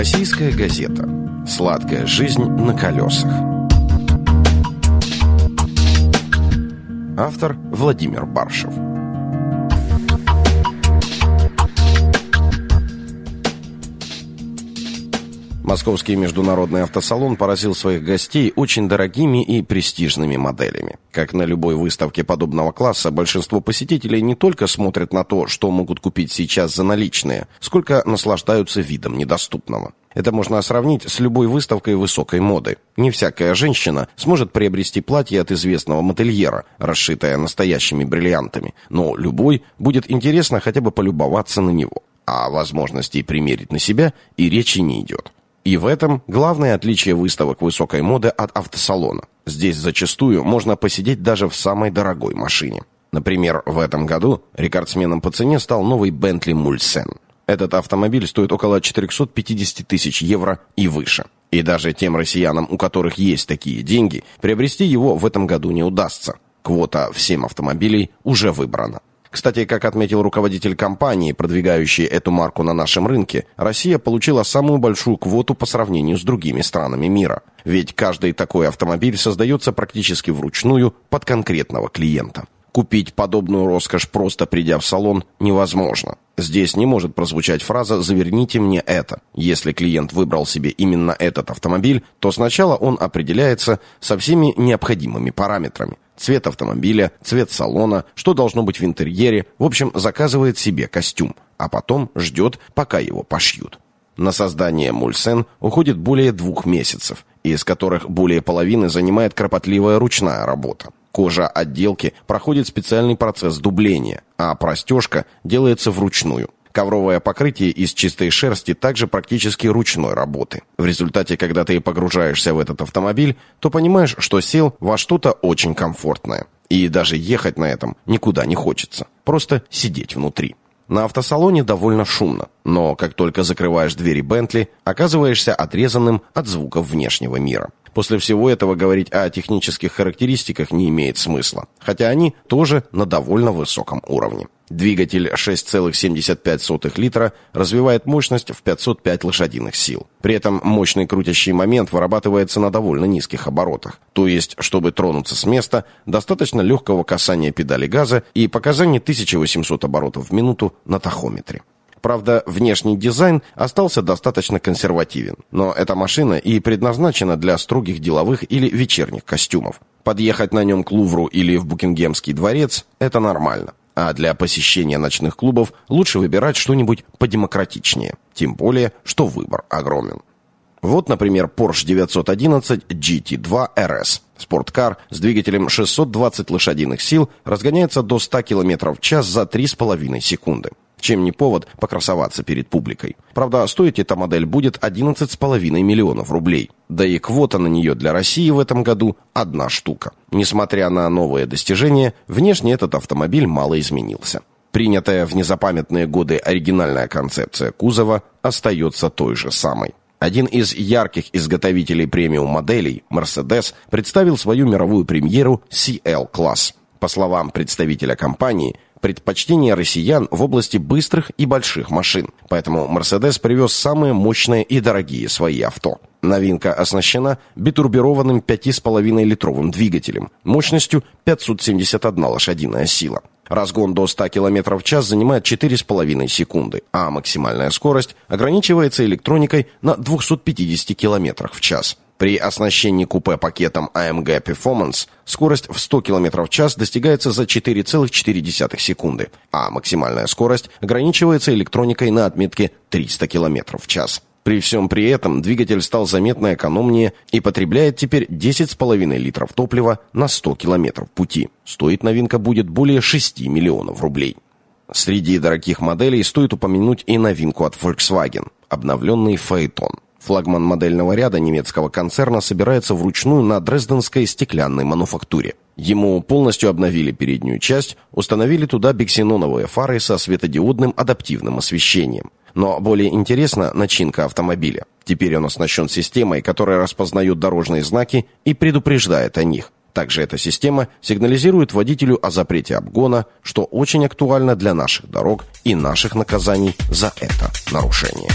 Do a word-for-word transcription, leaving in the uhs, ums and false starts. Российская газета. Сладкая жизнь на колесах. Автор Владимир Баршев. Московский международный автосалон поразил своих гостей очень дорогими и престижными моделями. Как на любой выставке подобного класса, большинство посетителей не только смотрят на то, что могут купить сейчас за наличные, сколько наслаждаются видом недоступного. Это можно сравнить с любой выставкой высокой моды. Не всякая женщина сможет приобрести платье от известного модельера, расшитое настоящими бриллиантами, но любой будет интересно хотя бы полюбоваться на него. А возможностей примерить на себя и речи не идет. И в этом главное отличие выставок высокой моды от автосалона. Здесь зачастую можно посидеть даже в самой дорогой машине. Например, в этом году рекордсменом по цене стал новый Bentley Mulsanne. Этот автомобиль стоит около четырехсот пятидесяти тысяч евро и выше. И даже тем россиянам, у которых есть такие деньги, приобрести его в этом году не удастся. Квота в семь автомобилей уже выбрана. Кстати, как отметил руководитель компании, продвигающей эту марку на нашем рынке, Россия получила самую большую квоту по сравнению с другими странами мира. Ведь каждый такой автомобиль создается практически вручную под конкретного клиента. Купить подобную роскошь, просто придя в салон, невозможно. Здесь не может прозвучать фраза «заверните мне это». Если клиент выбрал себе именно этот автомобиль, то сначала он определяется со всеми необходимыми параметрами. Цвет автомобиля, цвет салона, что должно быть в интерьере. В общем, заказывает себе костюм, а потом ждет, пока его пошьют. На создание Mulsanne уходит более двух месяцев, из которых более половины занимает кропотливая ручная работа. Кожа отделки проходит специальный процесс дубления, а простежка делается вручную. Ковровое покрытие из чистой шерсти также практически ручной работы. В результате, когда ты погружаешься в этот автомобиль, то понимаешь, что сел во что-то очень комфортное. И даже ехать на этом никуда не хочется. Просто сидеть внутри. На автосалоне довольно шумно, но как только закрываешь двери Bentley, оказываешься отрезанным от звуков внешнего мира. После всего этого говорить о технических характеристиках не имеет смысла, хотя они тоже на довольно высоком уровне. Двигатель шесть целых семьдесят пять сотых литра развивает мощность в пятьсот пять лошадиных сил. При этом мощный крутящий момент вырабатывается на довольно низких оборотах. То есть, чтобы тронуться с места, достаточно легкого касания педали газа и показаний тысяча восемьсот оборотов в минуту на тахометре. Правда, внешний дизайн остался достаточно консервативен, но эта машина и предназначена для строгих деловых или вечерних костюмов. Подъехать на нем к Лувру или в Букингемский дворец – это нормально. А для посещения ночных клубов лучше выбирать что-нибудь подемократичнее. Тем более, что выбор огромен. Вот, например, Porsche девятьсот одиннадцать джи ти два эр эс. Спорткар с двигателем шестьсот двадцать лошадиных сил разгоняется до ста километров в час за три с половиной секунды. Чем не повод покрасоваться перед публикой. Правда, стоить эта модель будет одиннадцать с половиной миллионов рублей. Да и квота на нее для России в этом году одна штука. Несмотря на новые достижения, внешне этот автомобиль мало изменился. Принятая в незапамятные годы оригинальная концепция кузова остается той же самой. Один из ярких изготовителей премиум-моделей, Mercedes, представил свою мировую премьеру си эл класс. По словам представителя компании, предпочтение россиян в области быстрых и больших машин, поэтому «Мерседес» привез самые мощные и дорогие свои авто. Новинка оснащена битурбированным пять с половиной литровым двигателем мощностью пятьсот семьдесят одна лошадиная сила. Разгон до ста километров в час занимает четыре с половиной секунды, а максимальная скорость ограничивается электроникой на двухсот пятидесяти километрах в час. При оснащении купе пакетом эй эм джи Performance скорость в сто километров в час достигается за четыре целых четыре десятых секунды, а максимальная скорость ограничивается электроникой на отметке триста километров в час. При всем при этом двигатель стал заметно экономнее и потребляет теперь десять с половиной литров топлива на сто километров пути. Стоит новинка будет более шести миллионов рублей. Среди дорогих моделей стоит упомянуть и новинку от Volkswagen, обновленный Фаэтон. Флагман модельного ряда немецкого концерна собирается вручную на Дрезденской стеклянной мануфактуре. Ему полностью обновили переднюю часть, установили туда биксеноновые фары со светодиодным адаптивным освещением. Но более интересна начинка автомобиля. Теперь он оснащен системой, которая распознает дорожные знаки и предупреждает о них. Также эта система сигнализирует водителю о запрете обгона, что очень актуально для наших дорог и наших наказаний за это нарушение.